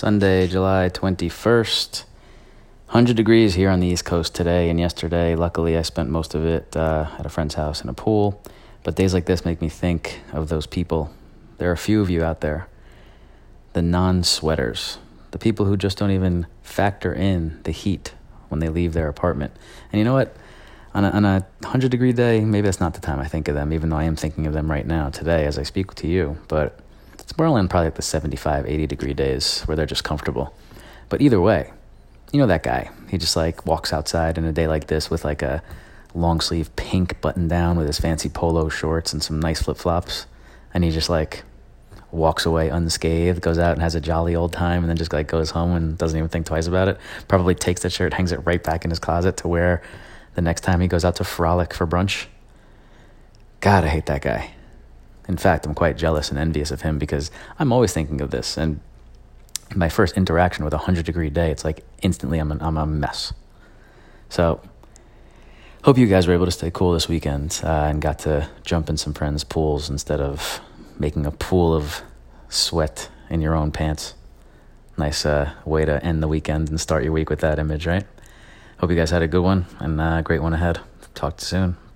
Sunday, July 21st, 100 degrees here on the East Coast today and yesterday. Luckily, I spent most of it at a friend's house in a pool. But days like this make me think of those people. There are a few of you out there, the non-sweaters, the people who just don't even factor in the heat when they leave their apartment. And you know what? On a 100-degree day, maybe that's not the time I think of them, even though I am thinking of them right now today as I speak to you. But it's more on probably like the 75, 80-degree days where they're just comfortable. But either way, you know that guy. He just like walks outside on a day like this with like a long-sleeve pink button-down with his fancy polo shorts and some nice flip-flops. And he just like walks away unscathed, goes out and has a jolly old time, and then just like goes home and doesn't even think twice about it. Probably takes that shirt, hangs it right back in his closet to wear the next time he goes out to frolic for brunch. God, I hate that guy. In fact, I'm quite jealous and envious of him because I'm always thinking of this. And my first interaction with a 100-degree day, it's like instantly I'm a mess. So hope you guys were able to stay cool this weekend and got to jump in some friends' pools instead of making a pool of sweat in your own pants. Nice way to end the weekend and start your week with that image, right? Hope you guys had a good one and a great one ahead. Talk to you soon.